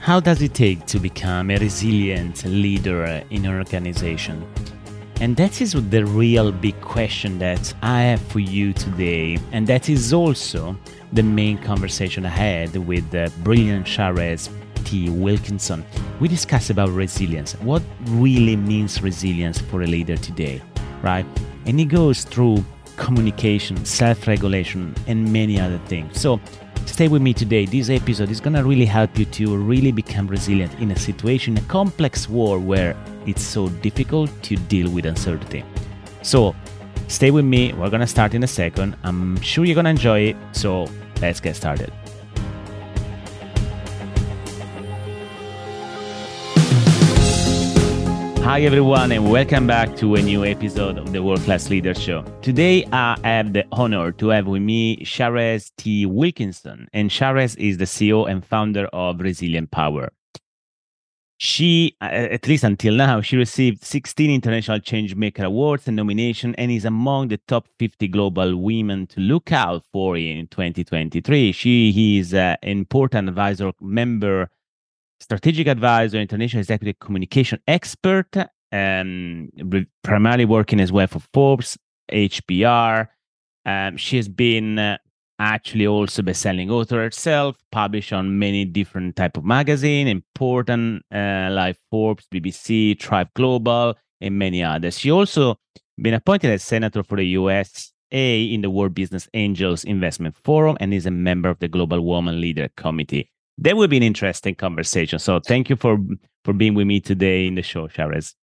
How does it take to become a resilient leader in an organization? And that is the real big question that I have for you today. And that is also the main conversation I had with the brilliant Sharesz T. Wilkinson. We discussed about resilience, what really means resilience for a leader today, right? And it goes through communication, self-regulation, and many other things. So stay with me today. This episode is going to really help you to really become resilient in a situation, a complex world where it's so difficult to deal with uncertainty. So stay with me. We're going to start in a second. I'm sure you're going to enjoy it. So let's get started. Hi everyone, and welcome back to a new episode of the World Class Leader Show. Today I have the honor to have with me Sharesz T. Wilkinson, and Sharesz is the CEO and founder of Resilient Power. She, at least until now, she received 16 international changemaker awards and nominations, and is among the top 50 global women to look out for in 2023. She is an important advisor member, strategic advisor, international executive communication expert, primarily working as well for Forbes, HBR. She has been actually also best-selling author herself, published on many different type of magazines, important like Forbes, BBC, Tribe Global, and many others. She also been appointed as senator for the USA in the World Business Angels Investment Forum, and is a member of the Global Woman Leader Committee. That will be an interesting conversation. So thank you for being with me today in the show, Sharesz.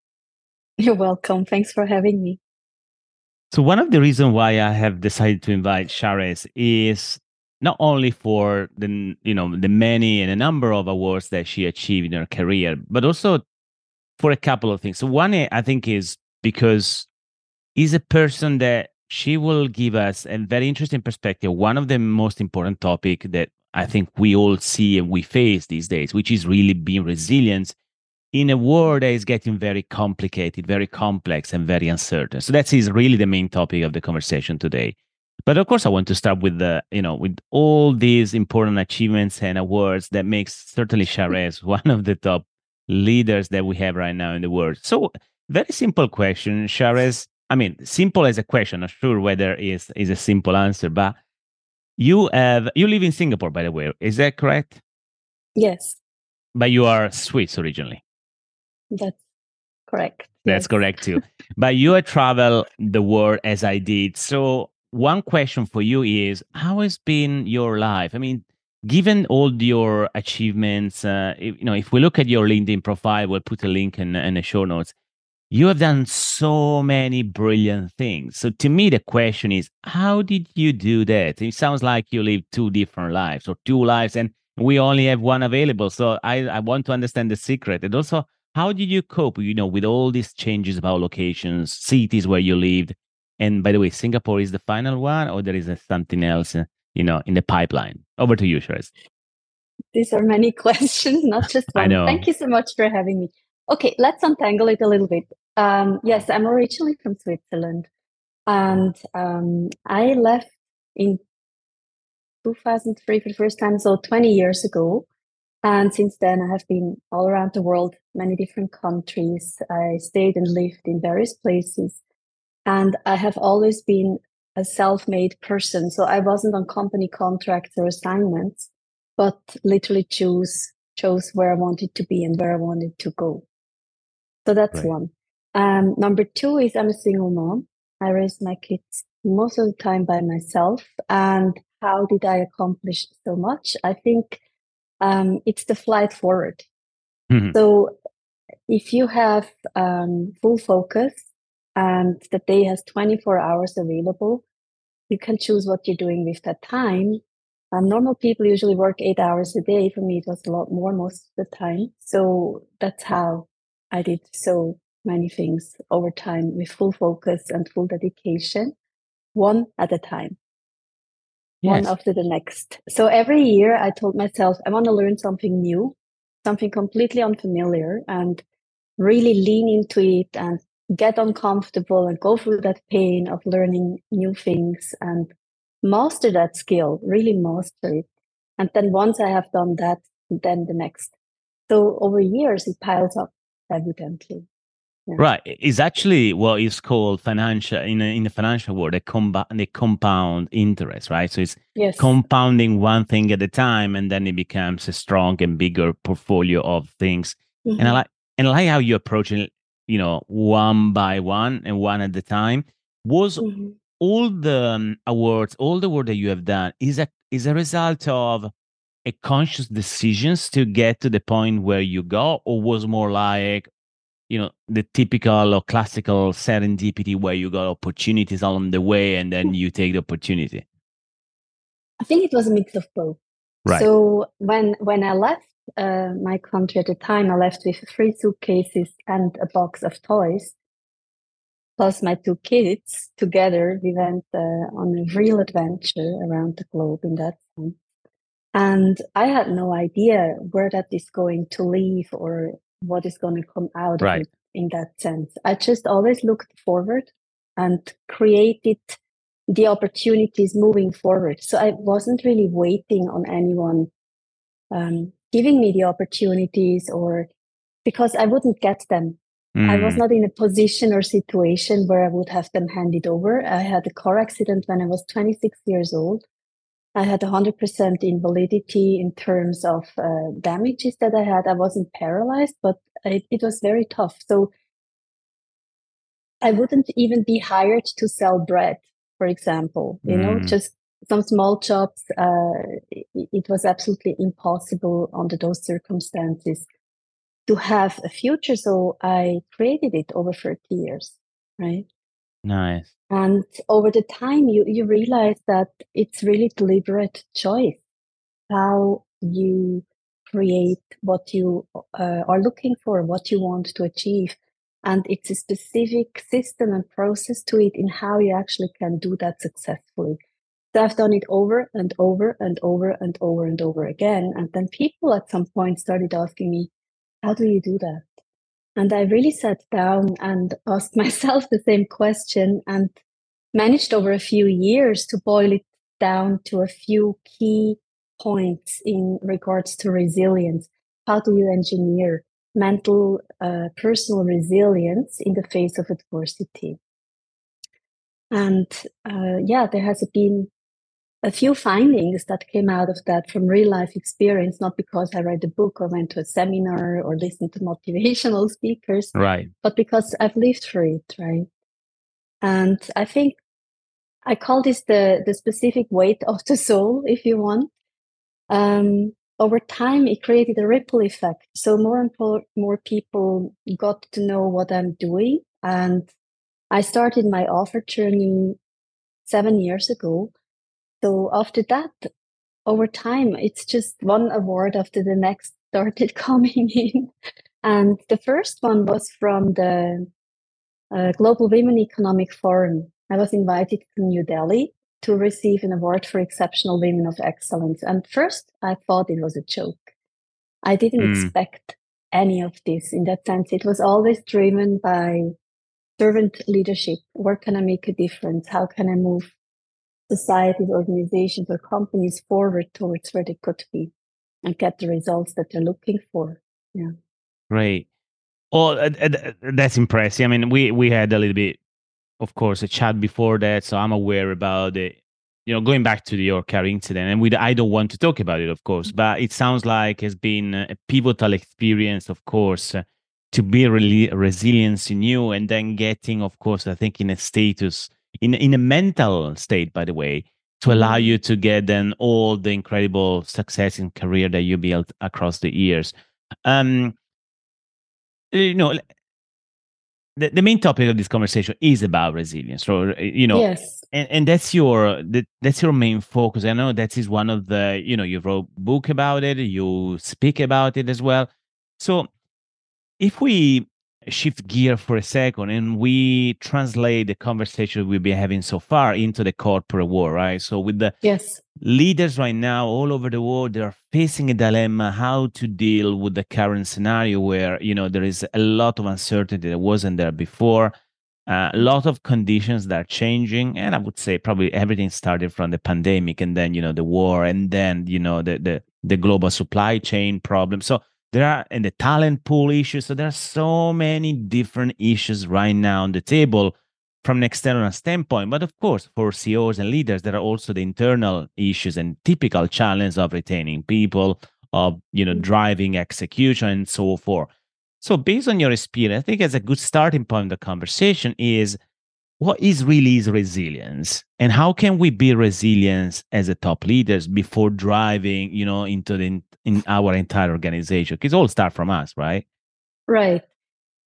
You're welcome. Thanks for having me. So one of the reasons why I have decided to invite Sharesz is not only for the many and the number of awards that she achieved in her career, but also for a couple of things. So one, I think, is because he's a person that she will give us a very interesting perspective. One of the most important topics that I think we all see and we face these days, which is really being resilient in a world that is getting very complicated, very complex, and very uncertain. So that is really the main topic of the conversation today. But of course, I want to start with with all these important achievements and awards that makes certainly Sharesz one of the top leaders that we have right now in the world. So very simple question, Sharesz. I mean, simple as a question. Not sure whether is a simple answer, but you live in Singapore, by the way. Is that correct? Yes. But you are Swiss originally. That's correct. That's correct too. But you travel the world as I did. So one question for you is, how has been your life? I mean, given all your achievements, if we look at your LinkedIn profile, we'll put a link in the show notes. You have done so many brilliant things. So to me, the question is, how did you do that? It sounds like you live two different lives or two lives, and we only have one available. So I want to understand the secret. And also, how did you cope, with all these changes about locations, cities where you lived? And by the way, Singapore is the final one, or there is something else, in the pipeline? Over to you, Sharesz. These are many questions, not just one. I know. Thank you so much for having me. Okay, let's untangle it a little bit. Yes, I'm originally from Switzerland, and I left in 2003 for the first time, so 20 years ago. And since then, I have been all around the world, many different countries. I stayed and lived in various places, and I have always been a self-made person. So I wasn't on company contracts or assignments, but literally chose where I wanted to be and where I wanted to go. So that's right. One. Number two is I'm a single mom. I raised my kids most of the time by myself. And how did I accomplish so much? I think it's the flight forward. Mm-hmm. So if you have full focus and the day has 24 hours available, you can choose what you're doing with that time. Normal people usually work 8 hours a day. For me, it was a lot more most of the time. So that's how I did so many things over time with full focus and full dedication, one at a time, yes. One after the next. So every year I told myself, I want to learn something new, something completely unfamiliar, and really lean into it and get uncomfortable and go through that pain of learning new things and master that skill, really master it. And then once I have done that, then the next. So over years, it piles up evidently. Yeah. Right. It's actually what is called financial in the financial world, the compound interest, right? So it's compounding one thing at a time, and then it becomes a strong and bigger portfolio of things. Mm-hmm. And I like how you approach it, you know, one by one and one at a time. Was all the awards, all the work that you have done is a result of a conscious decisions to get to the point where you go, or was more like, you know, the typical or classical serendipity where you got opportunities along the way and then you take the opportunity? I think it was a mix of both. Right. So when I left my country at the time, I left with 3 suitcases and a box of toys, plus my 2 kids. Together, we went on a real adventure around the globe in that time. And I had no idea where that is going to leave or what is going to come out of it in that sense. I just always looked forward and created the opportunities moving forward. So I wasn't really waiting on anyone giving me the opportunities, or because I wouldn't get them. I was not in a position or situation where I would have them handed over. I had a car accident when I was 26 years old. I had 100% invalidity in terms of damages that I had. I wasn't paralyzed, but it was very tough. So I wouldn't even be hired to sell bread, for example, you know, just some small jobs. It was absolutely impossible under those circumstances to have a future. So I created it over 30 years, right? Nice. And over the time, you realize that it's really deliberate choice, how you create what you are looking for, what you want to achieve. And it's a specific system and process to it in how you actually can do that successfully. So I've done it over and over and over and over and over again. And then people at some point started asking me, how do you do that? And I really sat down and asked myself the same question and managed over a few years to boil it down to a few key points in regards to resilience. How do you engineer mental, personal resilience in the face of adversity? And there has been a few findings that came out of that from real life experience, not because I read a book or went to a seminar or listened to motivational speakers, right? But because I've lived through it, right? And I think I call this the specific weight of the soul, if you want. Over time, it created a ripple effect. So more and more people got to know what I'm doing. And I started my author journey 7 years ago. So after that, over time, it's just one award after the next started coming in. And the first one was from the Global Women Economic Forum. I was invited to New Delhi to receive an award for exceptional women of excellence. And first, I thought it was a joke. I didn't expect any of this in that sense. It was always driven by servant leadership. Where can I make a difference? How can I move societies, organizations, or companies forward towards where they could be and get the results that they're looking for? Yeah. Great. Oh, that's impressive. I mean, we had a little bit, of course, a chat before that, so I'm aware about it. You know, going back to your car incident, and I don't want to talk about it, of course, but it sounds like it's been a pivotal experience, of course, to be really resilience in you, and then getting, of course, I think, in a status in a mental state, by the way, to allow you to get then all the incredible success and career that you built across the years. You know, the main topic of this conversation is about resilience, or, you know, and that's your main focus. I know that is one of the, you know, you wrote a book about it, you speak about it as well. So if we shift gear for a second and we translate the conversation we've been having so far into the corporate world, right? So with the leaders right now all over the world, they're facing a dilemma how to deal with the current scenario where, you know, there is a lot of uncertainty that wasn't there before, a lot of conditions that are changing. And I would say probably everything started from the pandemic and then, you know, the war and then, you know, the global supply chain problem. So There are and the talent pool issues. So there are so many different issues right now on the table from an external standpoint. But of course, for CEOs and leaders, there are also the internal issues and typical challenge of retaining people, of driving execution and so forth. So based on your experience, I think as a good starting point of the conversation is, what is really is resilience, and how can we be resilient as a top leaders before driving, into in our entire organization? Because it all starts from us, right? Right.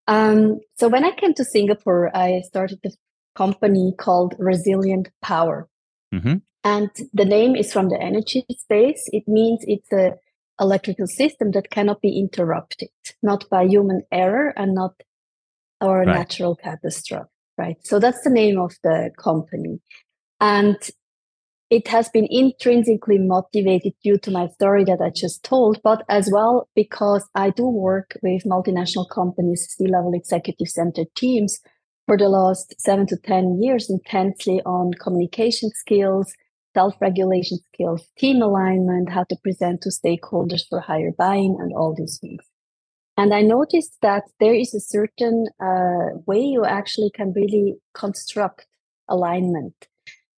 So when I came to Singapore, I started a company called Resilient Power, and the name is from the energy space. It means it's a electrical system that cannot be interrupted, not by human error and not our natural catastrophe, right? So that's the name of the company. And it has been intrinsically motivated due to my story that I just told, but as well because I do work with multinational companies, C-level executives and their teams for the last 7 to 10 years intensely on communication skills, self-regulation skills, team alignment, how to present to stakeholders for higher buy-in and all these things. And I noticed that there is a certain way you actually can really construct alignment.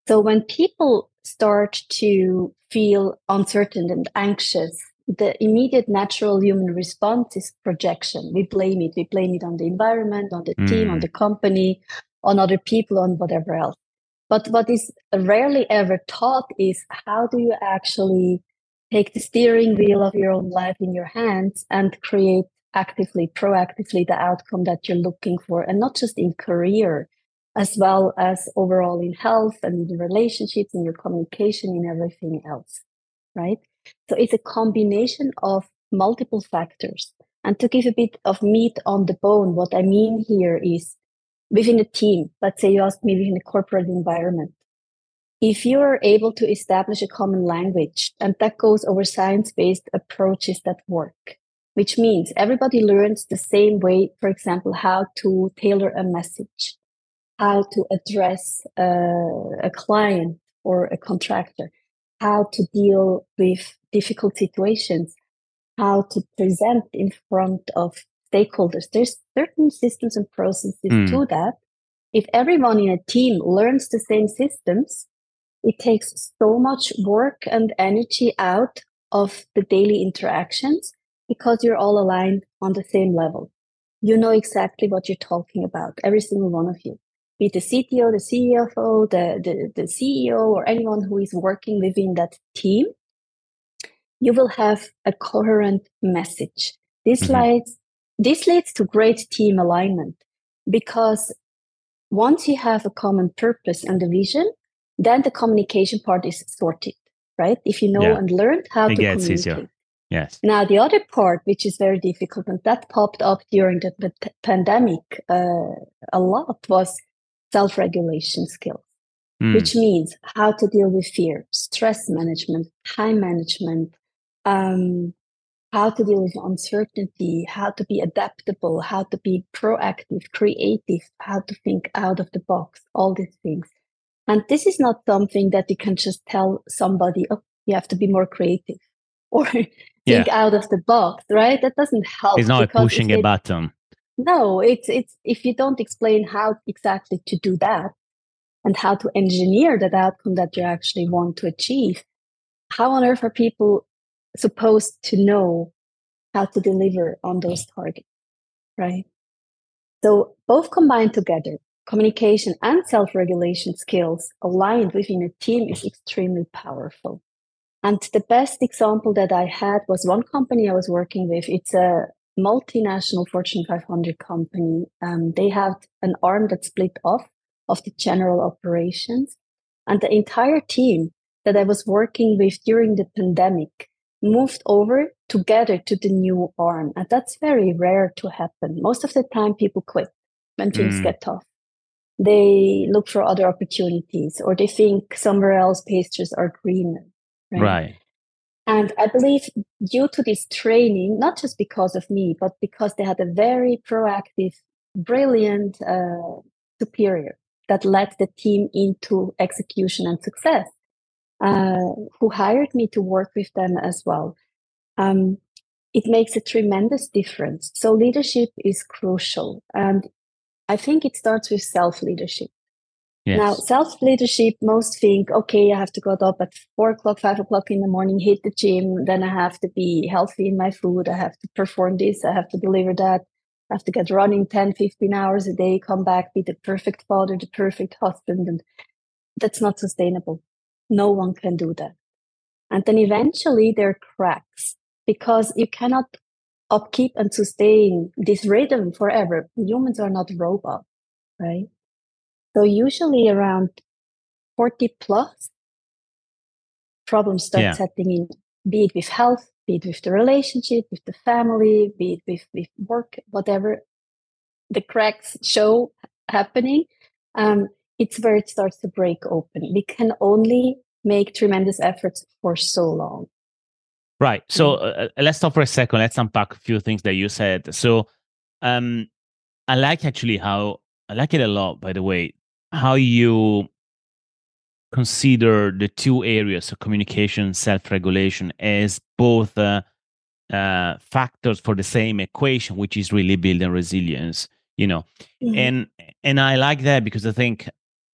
So when people start to feel uncertain and anxious, the immediate natural human response is projection. We blame it. We blame it on the environment, on the team, on the company, on other people, on whatever else. But what is rarely ever taught is how do you actually take the steering wheel of your own life in your hands and create actively, proactively the outcome that you're looking for, and not just in career, as well as overall in health and in relationships, in your communication, in everything else, right? So it's a combination of multiple factors. And to give a bit of meat on the bone, what I mean here is, within a team, let's say you ask me within a corporate environment, if you are able to establish a common language, and that goes over science-based approaches that work, which means everybody learns the same way, for example, how to tailor a message, how to address a client or a contractor, how to deal with difficult situations, how to present in front of stakeholders. There's certain systems and processes to that. If everyone in a team learns the same systems, it takes so much work and energy out of the daily interactions because you're all aligned on the same level. You know exactly what you're talking about, every single one of you, be it the CTO, the CFO, the CEO, or anyone who is working within that team. You will have a coherent message. This leads to great team alignment, because once you have a common purpose and a vision, then the communication part is sorted, right? If you know and learned how to communicate. Easier. Yes. Now, the other part, which is very difficult, and that popped up during the pandemic a lot, was self-regulation skills, which means how to deal with fear, stress management, time management, how to deal with uncertainty, how to be adaptable, how to be proactive, creative, how to think out of the box, all these things. And this is not something that you can just tell somebody, oh, you have to be more creative or think out of the box, right? That doesn't help. It's not pushing a button. No, it's if you don't explain how exactly to do that and how to engineer that outcome that you actually want to achieve, how on earth are people supposed to know how to deliver on those targets, right? So both combined together, communication and self-regulation skills aligned within a team is extremely powerful. And the best example that I had was one company I was working with. It's a multinational Fortune 500 company. They have an arm that split off of the general operations. And the entire team that I was working with during the pandemic moved over together to the new arm. And that's very rare to happen. Most of the time, people quit when things get tough. They look for other opportunities, or they think somewhere else pastures are greener. Right. And I believe due to this training, not just because of me, but because they had a very proactive, brilliant superior that led the team into execution and success. Who hired me to work with them as well. it makes a tremendous difference. So leadership is crucial. And I think it starts with self-leadership. Yes. Now, self-leadership, most think, okay, I have to get up at 4 o'clock, 5 o'clock in the morning, hit the gym, then I have to be healthy in my food, I have to perform this, I have to deliver that, I have to get running 10, 15 hours a day, come back, be the perfect father, the perfect husband. And that's not sustainable. No one can do that. And then eventually there are cracks because you cannot upkeep and sustain this rhythm forever. Humans are not robots, right? So usually around 40 plus, problems start setting in, be it with health, be it with the relationship, with the family, be it with work, whatever. The cracks show happening. It's where it starts to break open. We can only make tremendous efforts for so long. Right. So let's stop for a second. Let's unpack a few things that you said. So I like actually how, I like it a lot, by the way, how you consider the two areas of communication and self-regulation as both factors for the same equation, which is really building resilience, you know. Mm-hmm. And I like that because I think,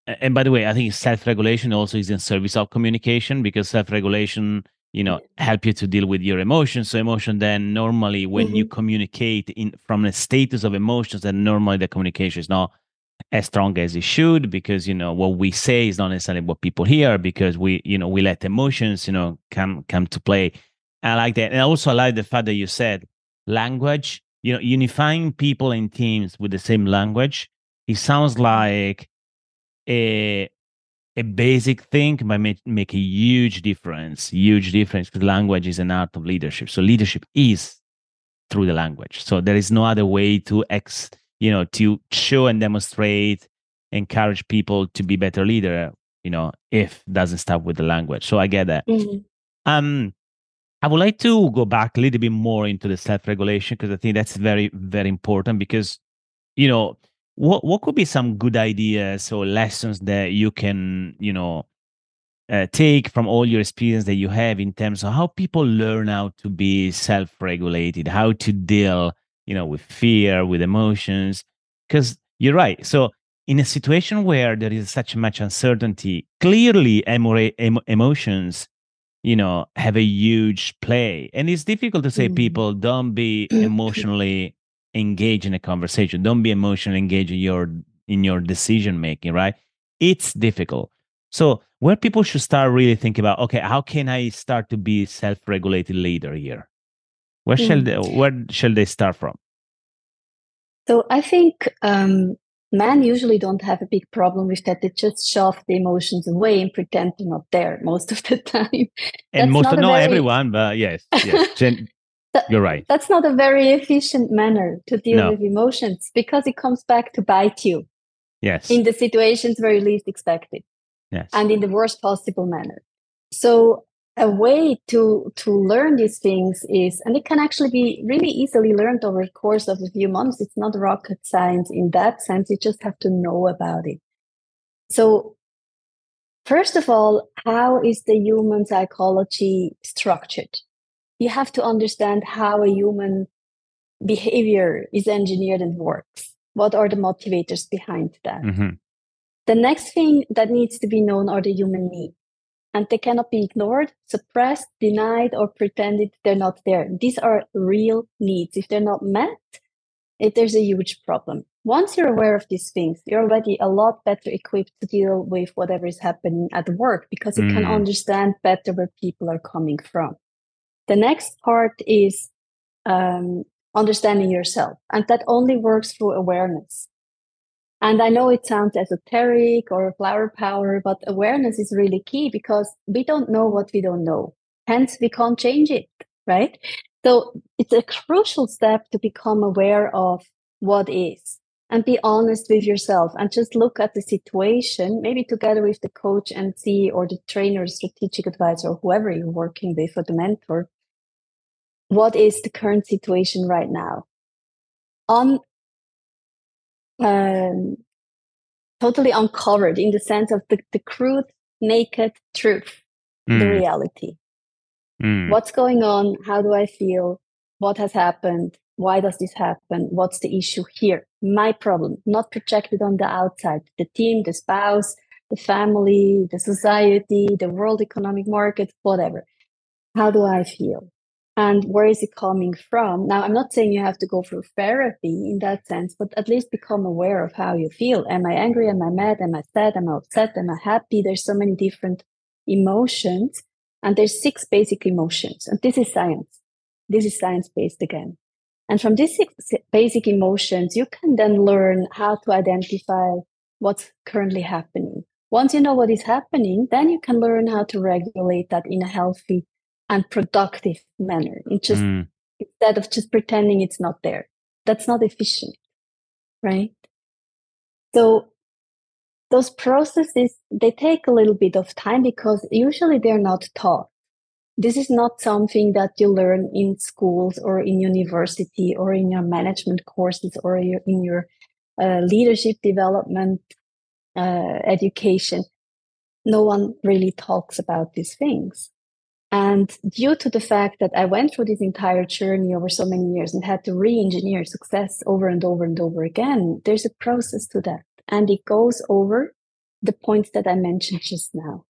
and by the way, I think self-regulation also is in service of communication because self-regulation, you know, help you to deal with your emotions. So emotion then normally when you communicate in from a status of emotions, then normally the communication is not as strong as it should because, you know, what we say is not necessarily what people hear because we, you know, we let emotions, you know, come to play. I like that. And I also like the fact that you said language, you know, unifying people in teams with the same language. It sounds like a basic thing might make a huge difference because language is an art of leadership. So leadership is through the language. So there is no other way to show and demonstrate, encourage people to be better leader, you know, if it doesn't start with the language. So I get that. Mm-hmm. I would like to go back a little bit more into the self-regulation because I think that's very, very important because, you know, what could be some good ideas or lessons that you can, you know, take from all your experience that you have in terms of how people learn how to be self-regulated, how to deal, you know, with fear, with emotions, because you're right. So in a situation where there is such much uncertainty, clearly emotions, you know, have a huge play. And it's difficult to say, people, don't be emotionally engage in a conversation. Don't be emotionally engaged in your decision making, right? It's difficult. So where people should start really thinking about, okay, how can I start to be self-regulated leader here? Where shall they start from? So I think men usually don't have a big problem with that. They just shove the emotions away and pretend they're not there most of the time. And not everyone, but yes. You're right. That's not a very efficient manner to deal with emotions because it comes back to bite you. Yes. In the situations where you least expect it. Yes. And in the worst possible manner. So a way to learn these things is, and it can actually be really easily learned over the course of a few months. It's not rocket science in that sense. You just have to know about it. So first of all, how is the human psychology structured? You have to understand how a human behavior is engineered and works. What are the motivators behind that? Mm-hmm. The next thing that needs to be known are the human needs. And they cannot be ignored, suppressed, denied, or pretended they're not there. These are real needs. If they're not met, there's a huge problem. Once you're aware of these things, you're already a lot better equipped to deal with whatever is happening at work because you can understand better where people are coming from. The next part is understanding yourself. And that only works through awareness. And I know it sounds esoteric or flower power, but awareness is really key because we don't know what we don't know. Hence, we can't change it, right? So it's a crucial step to become aware of what is and be honest with yourself and just look at the situation, maybe together with the coach and see, or the trainer, strategic advisor, or whoever you're working with, or the mentor. What is the current situation right now? Totally uncovered in the sense of the crude, naked truth, the reality. What's going on? How do I feel? What has happened? Why does this happen? What's the issue here? My problem, not projected on the outside. The team, the spouse, the family, the society, the world economic market, whatever. How do I feel? And where is it coming from? Now, I'm not saying you have to go through therapy in that sense, but at least become aware of how you feel. Am I angry? Am I mad? Am I sad? Am I upset? Am I happy? There's so many different emotions. And there's 6 basic emotions. And this is science. This is science-based again. And from these 6 basic emotions, you can then learn how to identify what's currently happening. Once you know what is happening, then you can learn how to regulate that in a healthy and productive manner. Instead of just pretending it's not there. That's not efficient, right? So those processes, they take a little bit of time because usually they're not taught. This is not something that you learn in schools or in university or in your management courses or in your leadership development education. No one really talks about these things. And due to the fact that I went through this entire journey over so many years and had to re-engineer success over and over and over again, there's a process to that. And it goes over the points that I mentioned just now.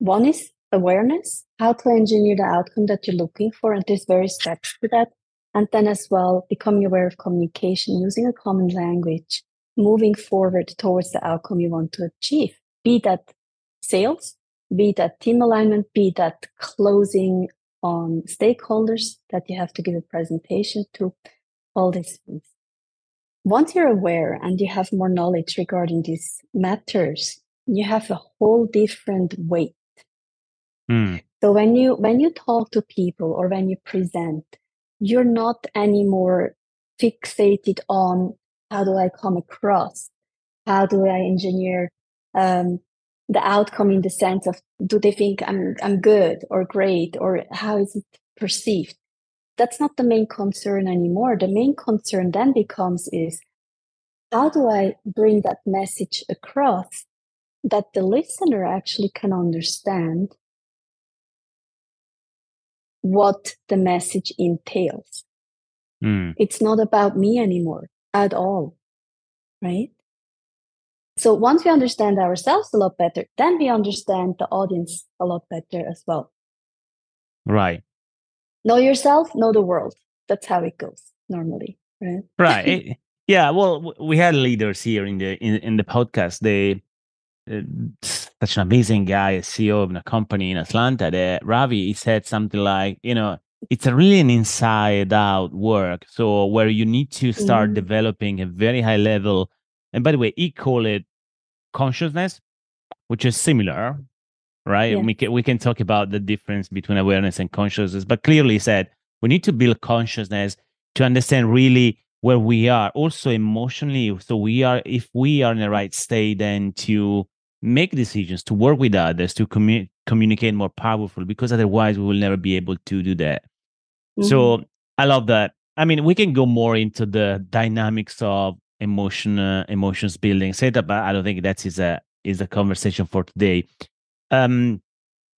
One is awareness, how to engineer the outcome that you're looking for, and there's various steps to that. And then as well, becoming aware of communication, using a common language, moving forward towards the outcome you want to achieve, be that sales, be that team alignment, be that closing on stakeholders that you have to give a presentation to, all these things. Once you're aware and you have more knowledge regarding these matters, you have a whole different weight. So when you talk to people or when you present, you're not anymore fixated on how do I come across? How do I engineer the outcome in the sense of do they think I'm good or great or how is it perceived? That's not the main concern anymore. The main concern then becomes is how do I bring that message across that the listener actually can understand what the message entails. It's not about me anymore at all, right? So once we understand ourselves a lot better, then we understand the audience a lot better as well. Right. Know yourself, know the world. That's how it goes normally, right? Right. Yeah. Well, we had leaders here in the podcast. They such an amazing guy, a CEO of a company in Atlanta, Ravi, he said something like, it's really an inside out work. So where you need to start developing a very high level. And by the way, he called it consciousness, which is similar, right? Yeah. We can talk about the difference between awareness and consciousness, but clearly he said, we need to build consciousness to understand really where we are also emotionally. So if we are in the right state, then to make decisions, to work with others, to communicate more powerful, because otherwise we will never be able to do that. Mm-hmm. So I love that. I mean, we can go more into the dynamics of emotions building setup, but I don't think that is a conversation for today.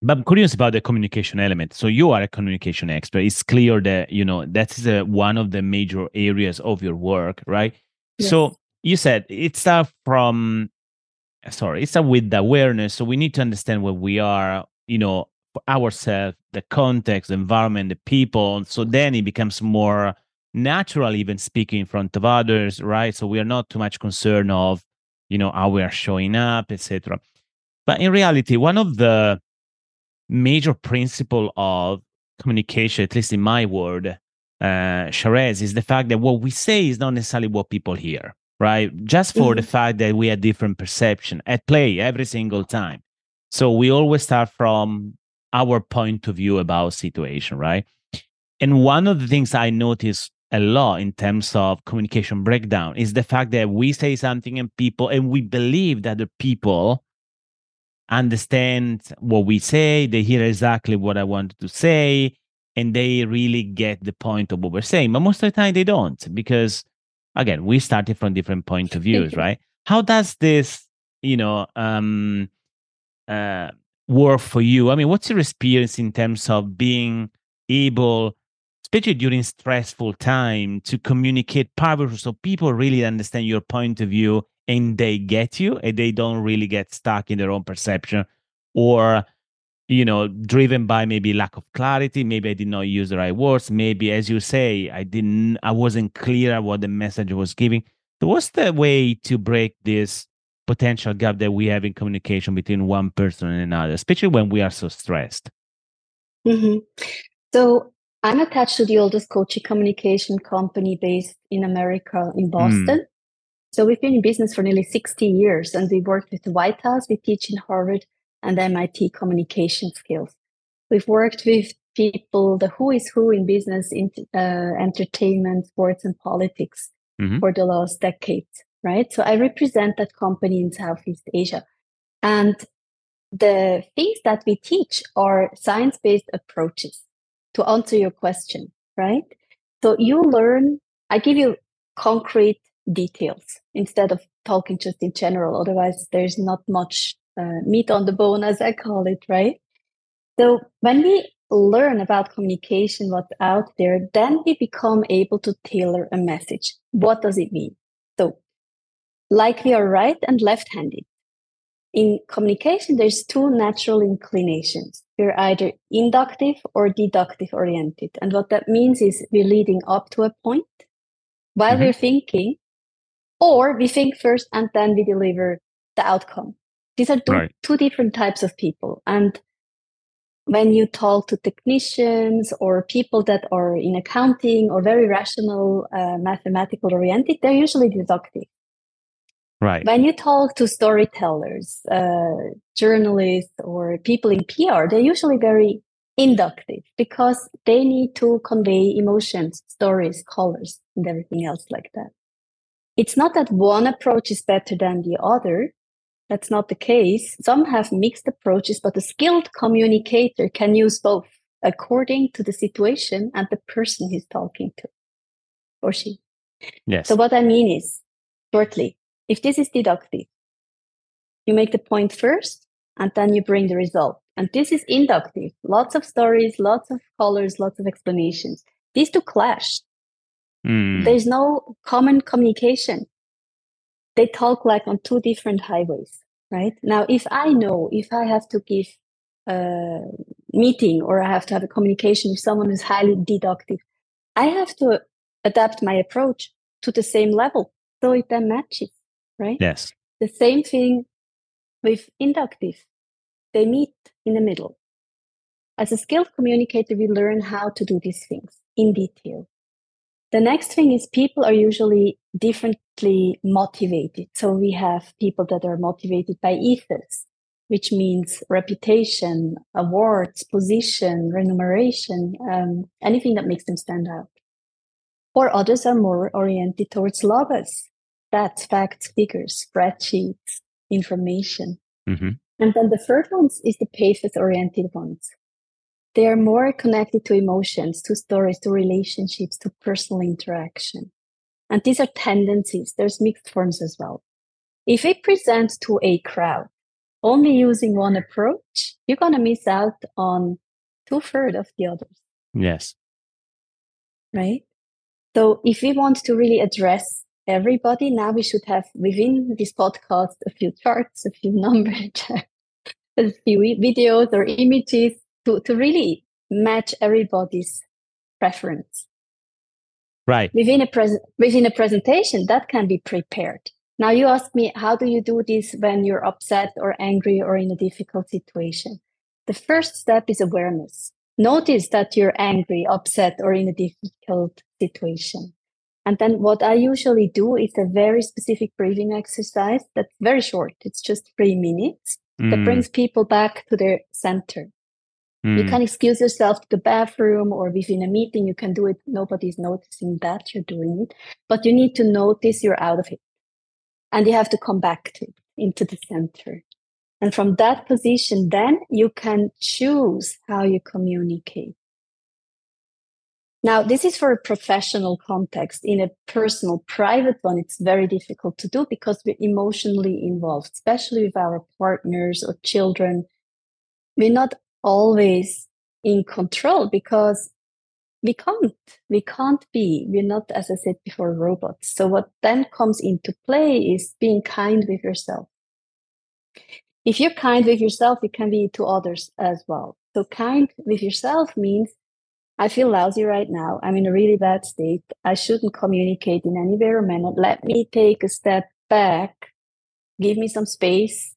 But I'm curious about the communication element. So you are a communication expert. It's clear that, that is one of the major areas of your work, right? Yes. So you said it starts with the awareness. So we need to understand where we are, for ourselves, the context, the environment, the people. So then it becomes more natural, even speaking in front of others, right? So we are not too much concerned of, how we are showing up, etc. But in reality, one of the major principle of communication, at least in my world, Sharesz, is the fact that what we say is not necessarily what people hear, right? Just for the fact that we have different perception at play every single time. So we always start from our point of view about situation, right? And one of the things I notice a lot in terms of communication breakdown is the fact that we say something and we believe that the people understand what we say, they hear exactly what I wanted to say, and they really get the point of what we're saying. But most of the time they don't, because again, we started from different point of views, right? How does this, work for you? I mean, what's your experience in terms of being able especially during stressful time, to communicate powerful so people really understand your point of view and they get you and they don't really get stuck in their own perception or, you know, driven by maybe lack of clarity. Maybe I did not use the right words. Maybe, as you say, I wasn't clear what the message was giving. So what's the way to break this potential gap that we have in communication between one person and another, especially when we are so stressed? Mm-hmm. So I'm attached to the oldest coaching communication company based in America, in Boston. Mm. So we've been in business for nearly 60 years, and we worked with the White House. We teach in Harvard and MIT communication skills. We've worked with people, the who is who in business, in entertainment, sports, and politics for the last decade, right? So I represent that company in Southeast Asia. And the things that we teach are science-based approaches to answer your question, right? So you learn, I give you concrete details instead of talking just in general. Otherwise, there's not much meat on the bone, as I call it, right? So when we learn about communication, what's out there, then we become able to tailor a message. What does it mean? So like we are right and left-handed. In communication, there's two natural inclinations. We're either inductive or deductive oriented. And what that means is we're leading up to a point while we're thinking, or we think first and then we deliver the outcome. These are two different types of people. And when you talk to technicians or people that are in accounting or very rational, mathematical oriented, they're usually deductive. Right. When you talk to storytellers, journalists, or people in PR, they're usually very inductive because they need to convey emotions, stories, colors, and everything else like that. It's not that one approach is better than the other. That's not the case. Some have mixed approaches, but a skilled communicator can use both according to the situation and the person he's talking to, or she. Yes. So what I mean is, shortly, if this is deductive, you make the point first and then you bring the result. And this is inductive. Lots of stories, lots of colors, lots of explanations. These two clash. Mm. There's no common communication. They talk like on two different highways, right? Now, if I know, if I have to give a meeting or I have to have a communication with someone who's highly deductive, I have to adapt my approach to the same level so it then matches. Right? Yes. The same thing with inductive. They meet in the middle. As a skilled communicator, we learn how to do these things in detail. The next thing is people are usually differently motivated. So we have people that are motivated by ethos, which means reputation, awards, position, remuneration, anything that makes them stand out. Or others are more oriented towards logos. That's facts, figures, spreadsheets, information. Mm-hmm. And then the third one is the pathos-oriented ones. They are more connected to emotions, to stories, to relationships, to personal interaction. And these are tendencies. There's mixed forms as well. If we present to a crowd only using one approach, you're going to miss out on 2/3 of the others. Yes. Right? So if we want to really address everybody, now we should have within this podcast a few charts, a few numbers, a few videos or images to really match everybody's preference. Right. Within a presentation, that can be prepared. Now you ask me, how do you do this when you're upset or angry or in a difficult situation? The first step is awareness. Notice that you're angry, upset, or in a difficult situation. And then what I usually do is a very specific breathing exercise that's very short. It's just 3 minutes that brings people back to their center. You can excuse yourself to the bathroom or within a meeting. You can do it. Nobody's noticing that you're doing it. But you need to notice you're out of it. And you have to come back to it, into the center. And from that position, then you can choose how you communicate. Now, this is for a professional context. In a personal, private one, it's very difficult to do because we're emotionally involved, especially with our partners or children. We're not always in control because We can't be. We're not, as I said before, robots. So what then comes into play is being kind with yourself. If you're kind with yourself, you can be to others as well. So kind with yourself means I feel lousy right now. I'm in a really bad state. I shouldn't communicate in any way or manner. Let me take a step back. Give me some space.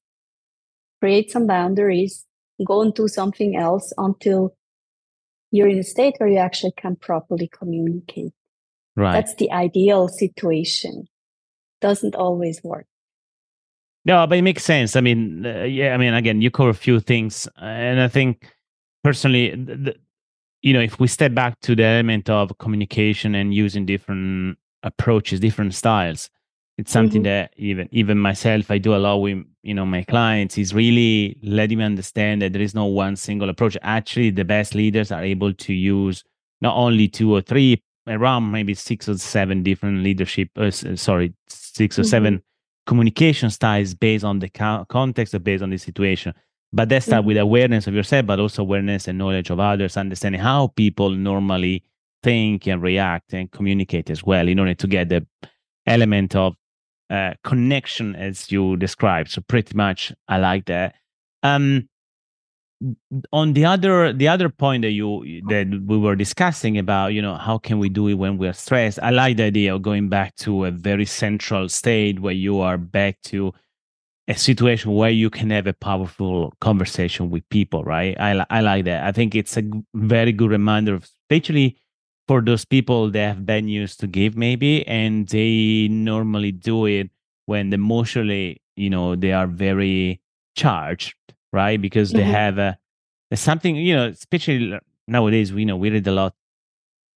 Create some boundaries. Go and do something else until you're in a state where you actually can properly communicate. Right. That's the ideal situation. Doesn't always work. No, but it makes sense. I mean, again, you cover a few things. And I think personally, if we step back to the element of communication and using different approaches, different styles, it's something that even myself, I do a lot with, my clients, is really letting me understand that there is no one single approach. Actually, the best leaders are able to use not only 2 or 3, around maybe 6 or 7 different leadership, 6 or 7 communication styles based on the context or based on the situation. But that starts with awareness of yourself, but also awareness and knowledge of others, understanding how people normally think and react and communicate as well in order to get the element of connection as you described. So pretty much I like that. On the other point that we were discussing about, how can we do it when we're stressed? I like the idea of going back to a very central state where you are back to a situation where you can have a powerful conversation with people, right? I like that. I think it's a very good reminder, especially for those people that have bad news to give maybe, and they normally do it when emotionally, they are very charged, right? Because they have something, especially nowadays, we read a lot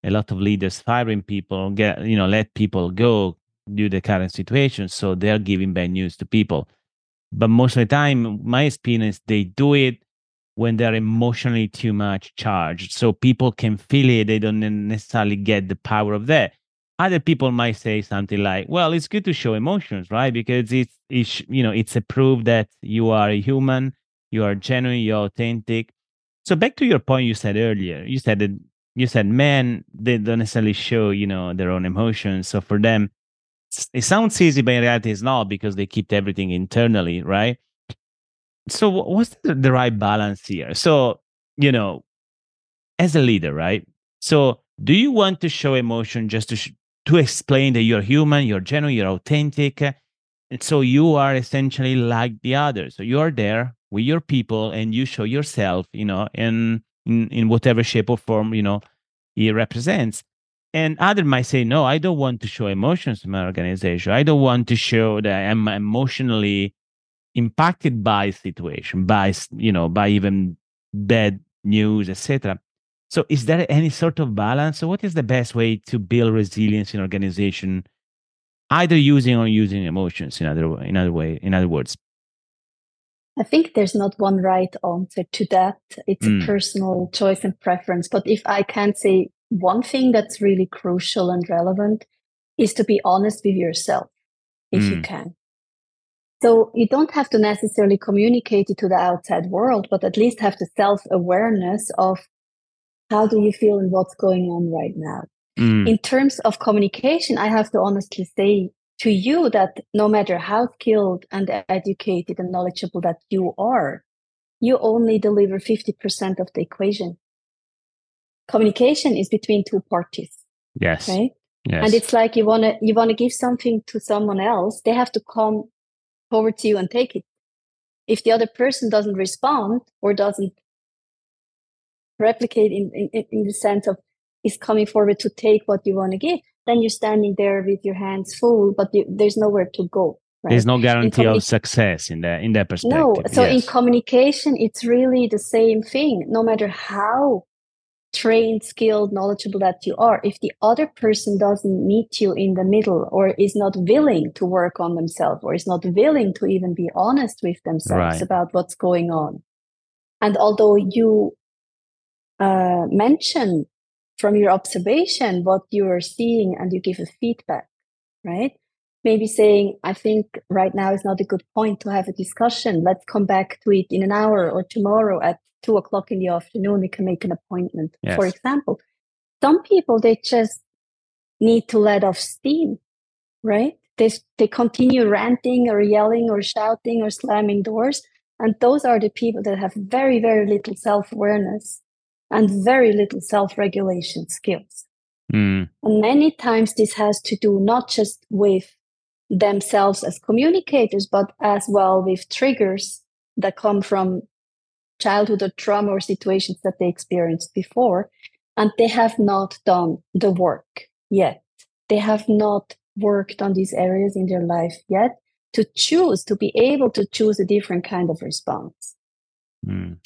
of leaders firing people, let people go due to the current situation. So they're giving bad news to people. But most of the time, my experience, they do it when they're emotionally too much charged. So people can feel it. They don't necessarily get the power of that. Other people might say something like, well, it's good to show emotions, right? Because it's a proof that you are a human, you are genuine, you're authentic. So back to your point you said earlier, you said men, they don't necessarily show, their own emotions. So for them, it sounds easy, but in reality it's not because they keep everything internally, right? So what's the right balance here? So, as a leader, right? So do you want to show emotion just to explain that you're human, you're genuine, you're authentic? And so you are essentially like the others. So you are there with your people and you show yourself, in whatever shape or form, it represents. And others might say, no, I don't want to show emotions in my organization. I don't want to show that I'm emotionally impacted by situation, by even bad news, etc. So is there any sort of balance? So what is the best way to build resilience in organization, either using or using emotions in other words? I think there's not one right answer to that. It's a personal choice and preference. But if I can say one thing that's really crucial and relevant is to be honest with yourself, if you can. So you don't have to necessarily communicate it to the outside world, but at least have the self-awareness of how do you feel and what's going on right now. In terms of communication, I have to honestly say to you that no matter how skilled and educated and knowledgeable that you are, you only deliver 50% of the equation. Communication is between two parties. Yes. Right? Yes. And it's like you want to give something to someone else, they have to come towards you and take it. If the other person doesn't respond or doesn't replicate in the sense of is coming forward to take what you want to give, then you're standing there with your hands full, but there's nowhere to go. Right? There's no guarantee of success in that perspective. No. So yes. In communication, it's really the same thing. No matter how trained, skilled, knowledgeable that you are, if the other person doesn't meet you in the middle or is not willing to work on themselves or is not willing to even be honest with themselves about what's going on. And although you mention from your observation what you are seeing and you give a feedback, right? Maybe saying, I think right now is not a good point to have a discussion. Let's come back to it in an hour or tomorrow at 2:00 in the afternoon. We can make an appointment, for example. Some people, they just need to let off steam, right? They continue ranting or yelling or shouting or slamming doors. And those are the people that have very, very little self-awareness and very little self-regulation skills. Mm. And many times this has to do not just with themselves as communicators, but as well with triggers that come from childhood or trauma or situations that they experienced before. And they have not done the work yet. They have not worked on these areas in their life yet to be able to choose a different kind of response. Mm.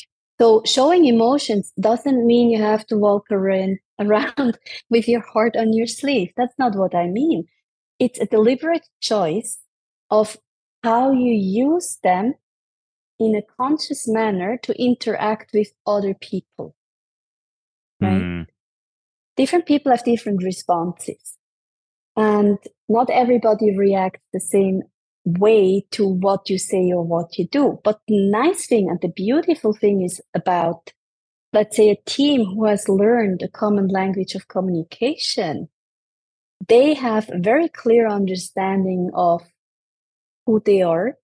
So showing emotions doesn't mean you have to walk around with your heart on your sleeve. That's not what I mean. It's a deliberate choice of how you use them in a conscious manner to interact with other people. Right? Mm. Different people have different responses. And not everybody reacts the same way to what you say or what you do. But the nice thing and the beautiful thing is about, let's say, a team who has learned a common language of communication. They have a very clear understanding of who they are,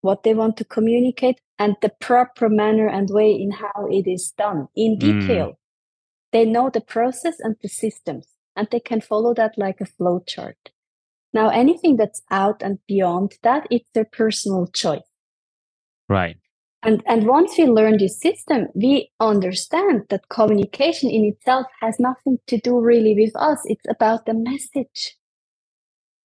what they want to communicate, and the proper manner and way in how it is done in detail. Mm. They know the process and the systems, and they can follow that like a flow chart. Now, anything that's out and beyond that, it's their personal choice. Right. And once we learn this system, we understand that communication in itself has nothing to do really with us. It's about the message.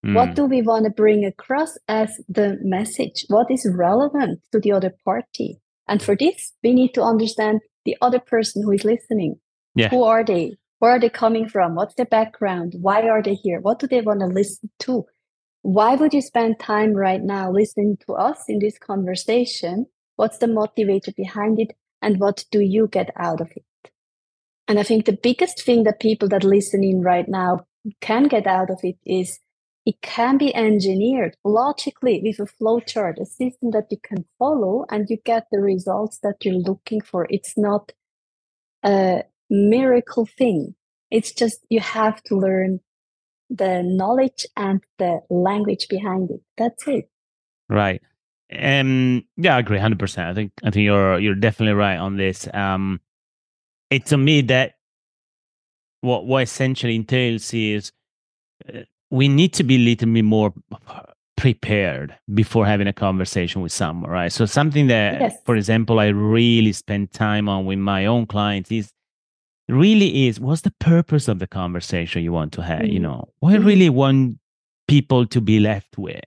Mm. What do we want to bring across as the message? What is relevant to the other party? And for this, we need to understand the other person who is listening. Yeah. Who are they? Where are they coming from? What's their background? Why are they here? What do they want to listen to? Why would you spend time right now listening to us in this conversation? What's the motivator behind it? And what do you get out of it? And I think the biggest thing that people that listen in right now can get out of it is it can be engineered logically with a flowchart, a system that you can follow, and you get the results that you're looking for. It's not a miracle thing. It's just you have to learn the knowledge and the language behind it. That's it. Right. Yeah, I agree 100%. I think you're definitely right on this. It's to me that what essentially entails is we need to be a little bit more prepared before having a conversation with someone, right? So something that, yes, for example, I really spend time on with my own clients is what's the purpose of the conversation you want to have? Mm-hmm. You know, what I really want people to be left with.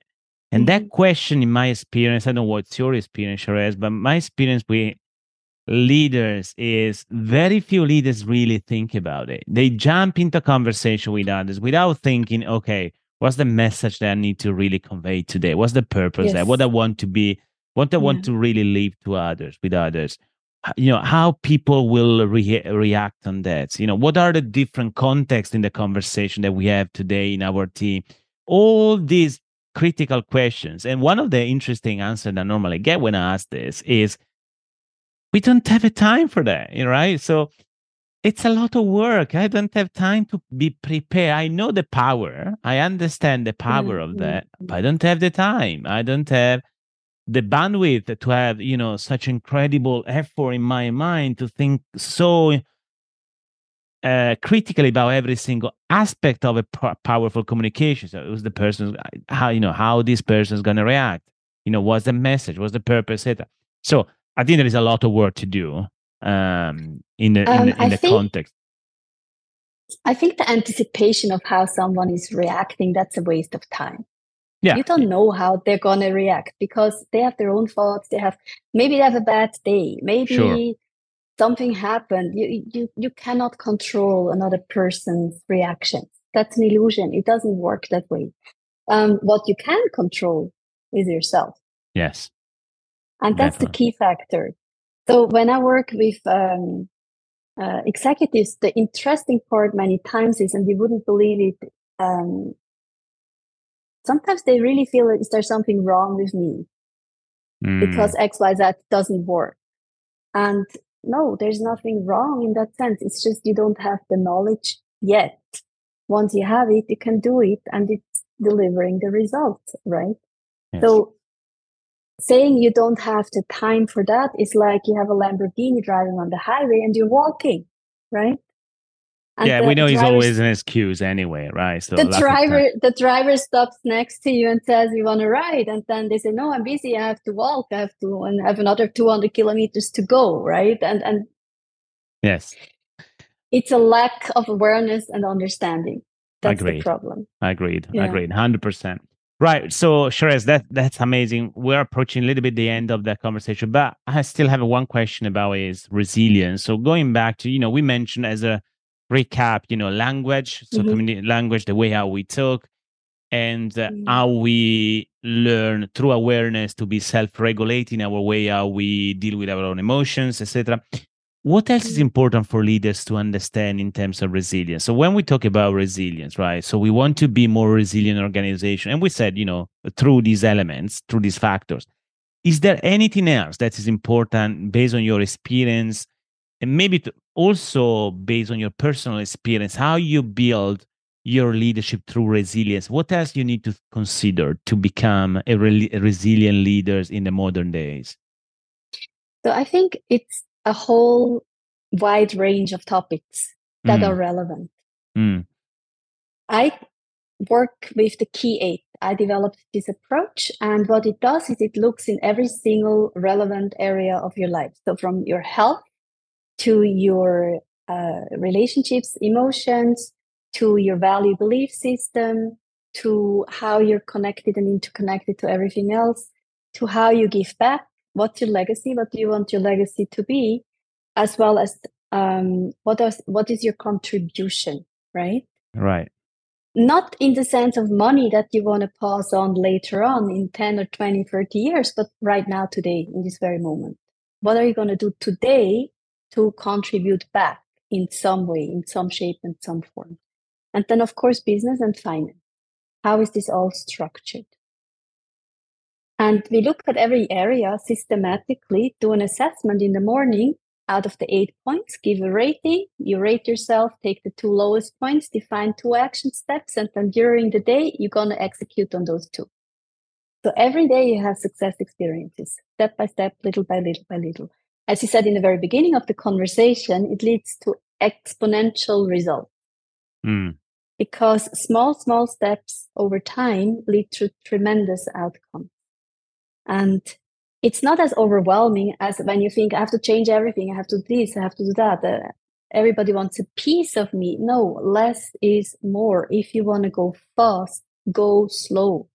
And that question, in my experience, I don't know what's your experience, Sharesz, but my experience with leaders is very few leaders really think about it. They jump into conversation with others without thinking, okay, what's the message that I need to really convey today? What's the purpose? Yes. That? What I want to be, what I want to really leave to others, with others. You know, how people will react on that. You know, what are the different contexts in the conversation that we have today in our team? All these critical questions. And one of the interesting answers that I normally get when I ask this is, we don't have a time for that, right? So it's a lot of work. I don't have time to be prepared. I know the power. I understand the power of that, but I don't have the time. I don't have the bandwidth to have, such incredible effort in my mind to think so critically about every single aspect of a powerful communication. So it was the person, how this person is going to react. What's the message? What's the purpose? So I think there is a lot of work to do in the context. I think the anticipation of how someone is reacting, that's a waste of time. Yeah. You don't know how they're going to react because they have their own thoughts. Maybe they have a bad day. Maybe something happened. You cannot control another person's reactions. That's an illusion. It doesn't work that way. What you can control is yourself. Yes. And that's the key factor. So when I work with executives, the interesting part many times is, and you wouldn't believe it, sometimes they really feel, is there something wrong with me? Because X, Y, Z doesn't work. And No, there's nothing wrong in that sense. It's just you don't have the knowledge yet. Once you have it, you can do it, and it's delivering the result, right? Yes. So saying you don't have the time for that is like you have a Lamborghini driving on the highway and you're walking, right? And yeah, we know he's always in his queues anyway, right? So the driver stops next to you and says, you want to ride? And then they say, no, I'm busy. I have to walk. I have another 200 kilometers to go, right? And yes, it's a lack of awareness and understanding. That's the problem. Agreed. 100%. Right. So, Sharesz, that's amazing. We're approaching a little bit the end of that conversation, but I still have one question about is resilience. So going back to, we mentioned as a recap, language, so community language, the way how we talk and how we learn through awareness to be self-regulating, our way how we deal with our own emotions, etc. What else is important for leaders to understand in terms of resilience? So when we talk about resilience, right? So we want to be more resilient organization. And we said, through these elements, through these factors, is there anything else that is important based on your experience? And maybe also based on your personal experience, how you build your leadership through resilience. What else you need to consider to become a resilient leader in the modern days? So I think it's a whole wide range of topics that are relevant. I work with the key 8. I developed this approach, and what it does is it looks in every single relevant area of your life. So from your health, to your relationships, emotions, to your value belief system, to how you're connected and interconnected to everything else, to how you give back, what's your legacy, what do you want your legacy to be, as well as what is your contribution, right? Right. Not in the sense of money that you want to pass on later on in 10 or 20, 30 years, but right now, today, in this very moment. What are you going to do today to contribute back in some way, in some shape and some form? And then, of course, business and finance. How is this all structured? And we look at every area systematically, do an assessment in the morning out of the 8 points, give a rating, you rate yourself, take the 2 lowest points, define 2 action steps, and then during the day, you're going to execute on those 2. So every day you have success experiences, step by step, little by little by little. As you said in the very beginning of the conversation, it leads to exponential results because small steps over time lead to tremendous outcomes. And it's not as overwhelming as when you think, I have to change everything. I have to do this. I have to do that. Everybody wants a piece of me. No, less is more. If you want to go fast, go slow.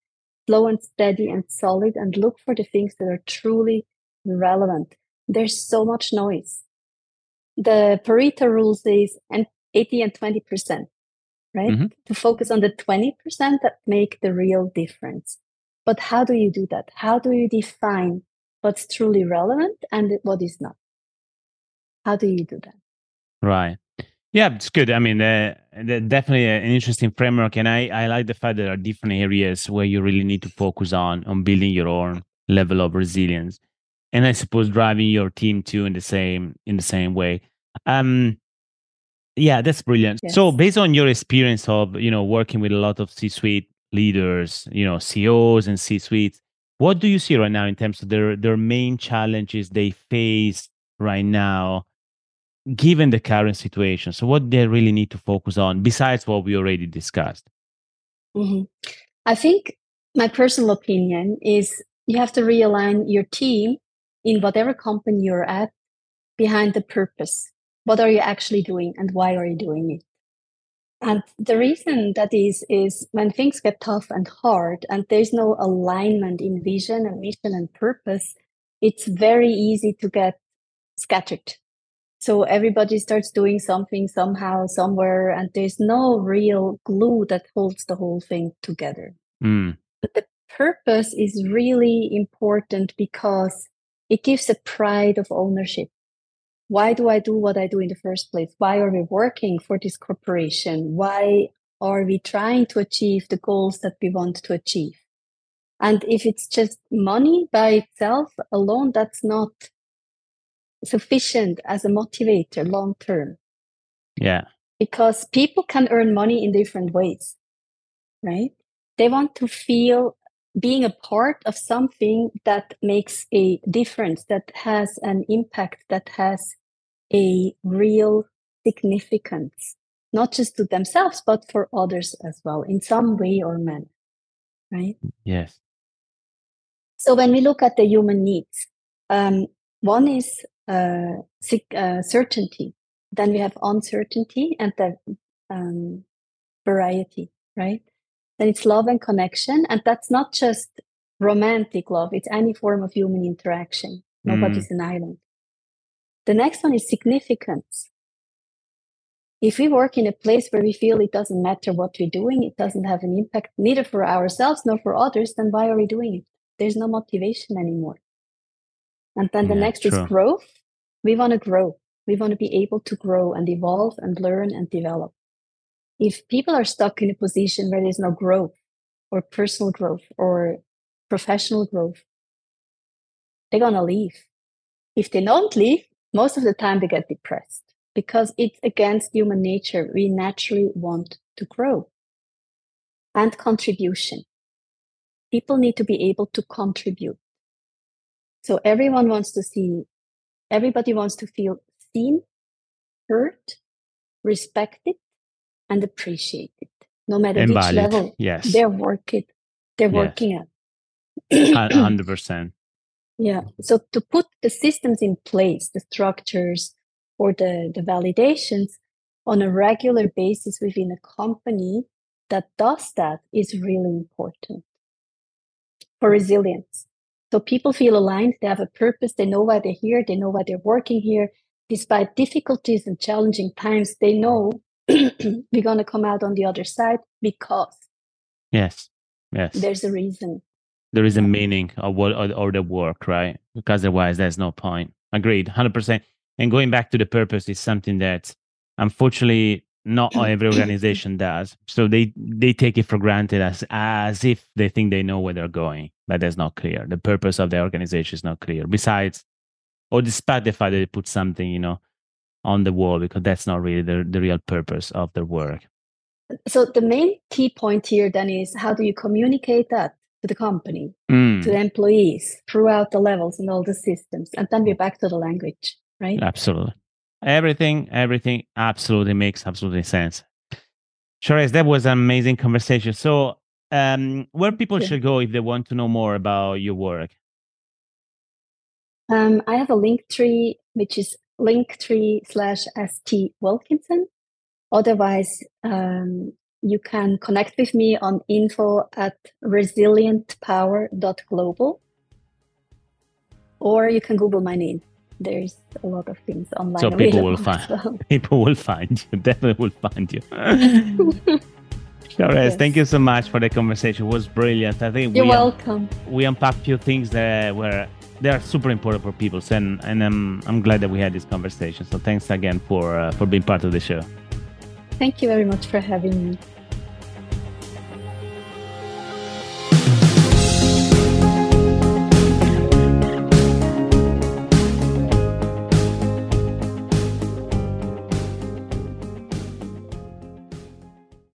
Slow and steady and solid, and look for the things that are truly relevant. There's so much noise. The Pareto rule says 80 and 20%, right? To focus on the 20% that make the real difference. But how do you do that? How do you define what's truly relevant and what is not? How do you do that? Right. Yeah, it's good. I mean, definitely an interesting framework. And I like the fact that there are different areas where you really need to focus on building your own level of resilience. And I suppose driving your team too in the same way. Yeah, that's brilliant. Yes. So based on your experience of working with a lot of C-suite leaders, CEOs and C-suites, what do you see right now in terms of their main challenges they face right now, given the current situation? So what they really need to focus on besides what we already discussed? I think my personal opinion is you have to realign your team in whatever company you're at behind the purpose. What are you actually doing and why are you doing it? And the reason that is when things get tough and hard and there's no alignment in vision and mission and purpose, it's very easy to get scattered. So everybody starts doing something somehow, somewhere, and there's no real glue that holds the whole thing together. But the purpose is really important because it gives a pride of ownership. Why do I do what I do in the first place? Why are we working for this corporation? Why are we trying to achieve the goals that we want to achieve? And if it's just money by itself alone, that's not sufficient as a motivator long term. Yeah. Because people can earn money in different ways, right? They want to feel being a part of something that makes a difference, that has an impact, that has a real significance, not just to themselves, but for others as well, in some way or manner, right? Yes. So when we look at the human needs, one is certainty. Then we have uncertainty and the variety, right? Then it's love and connection. And that's not just romantic love. It's any form of human interaction. Nobody's an island. The next one is significance. If we work in a place where we feel it doesn't matter what we're doing, it doesn't have an impact, neither for ourselves nor for others, then why are we doing it? There's no motivation anymore. And then the next is growth. We want to grow. We want to be able to grow and evolve and learn and develop. If people are stuck in a position where there's no growth or personal growth or professional growth, they're going to leave. If they don't leave, most of the time they get depressed because it's against human nature. We naturally want to grow. And contribution. People need to be able to contribute. So everyone wants to see, everybody wants to feel seen, heard, respected, and appreciated, no matter Embodied. Which level yes. they're working at. 100%. Yeah. So to put the systems in place, the structures or the validations on a regular basis within a company that does that is really important for resilience. So people feel aligned, they have a purpose, they know why they're here, they know why they're working here. Despite difficulties and challenging times, they know we're going to come out on the other side because yes, there's a reason. There is a meaning of what or the work, right? Because otherwise there's no point. Agreed, 100%. And going back to the purpose is something that unfortunately not every organization does. So they take it for granted as if they think they know where they're going, but that's not clear. The purpose of their organization is not clear. Besides, or despite the fact that they put something, on the wall, because that's not really the real purpose of their work. So the main key point here then is how do you communicate that to the company, to the employees, throughout the levels and all the systems? And then we're back to the language, right? Absolutely. Everything absolutely makes absolutely sense. Sharesz, that was an amazing conversation. So where people should go if they want to know more about your work? I have a Linktree, which is Linktree/ST Wilkinson. Otherwise, you can connect with me on info@resilientpower.global, or you can Google my name. There's a lot of things online. So people will find you. Definitely will find you. Sharesz, thank you so much for the conversation. It was brilliant. I think You're welcome. We unpacked a few things that were. They are super important for people, and I'm glad that we had this conversation. So thanks again for being part of the show. Thank you very much for having me.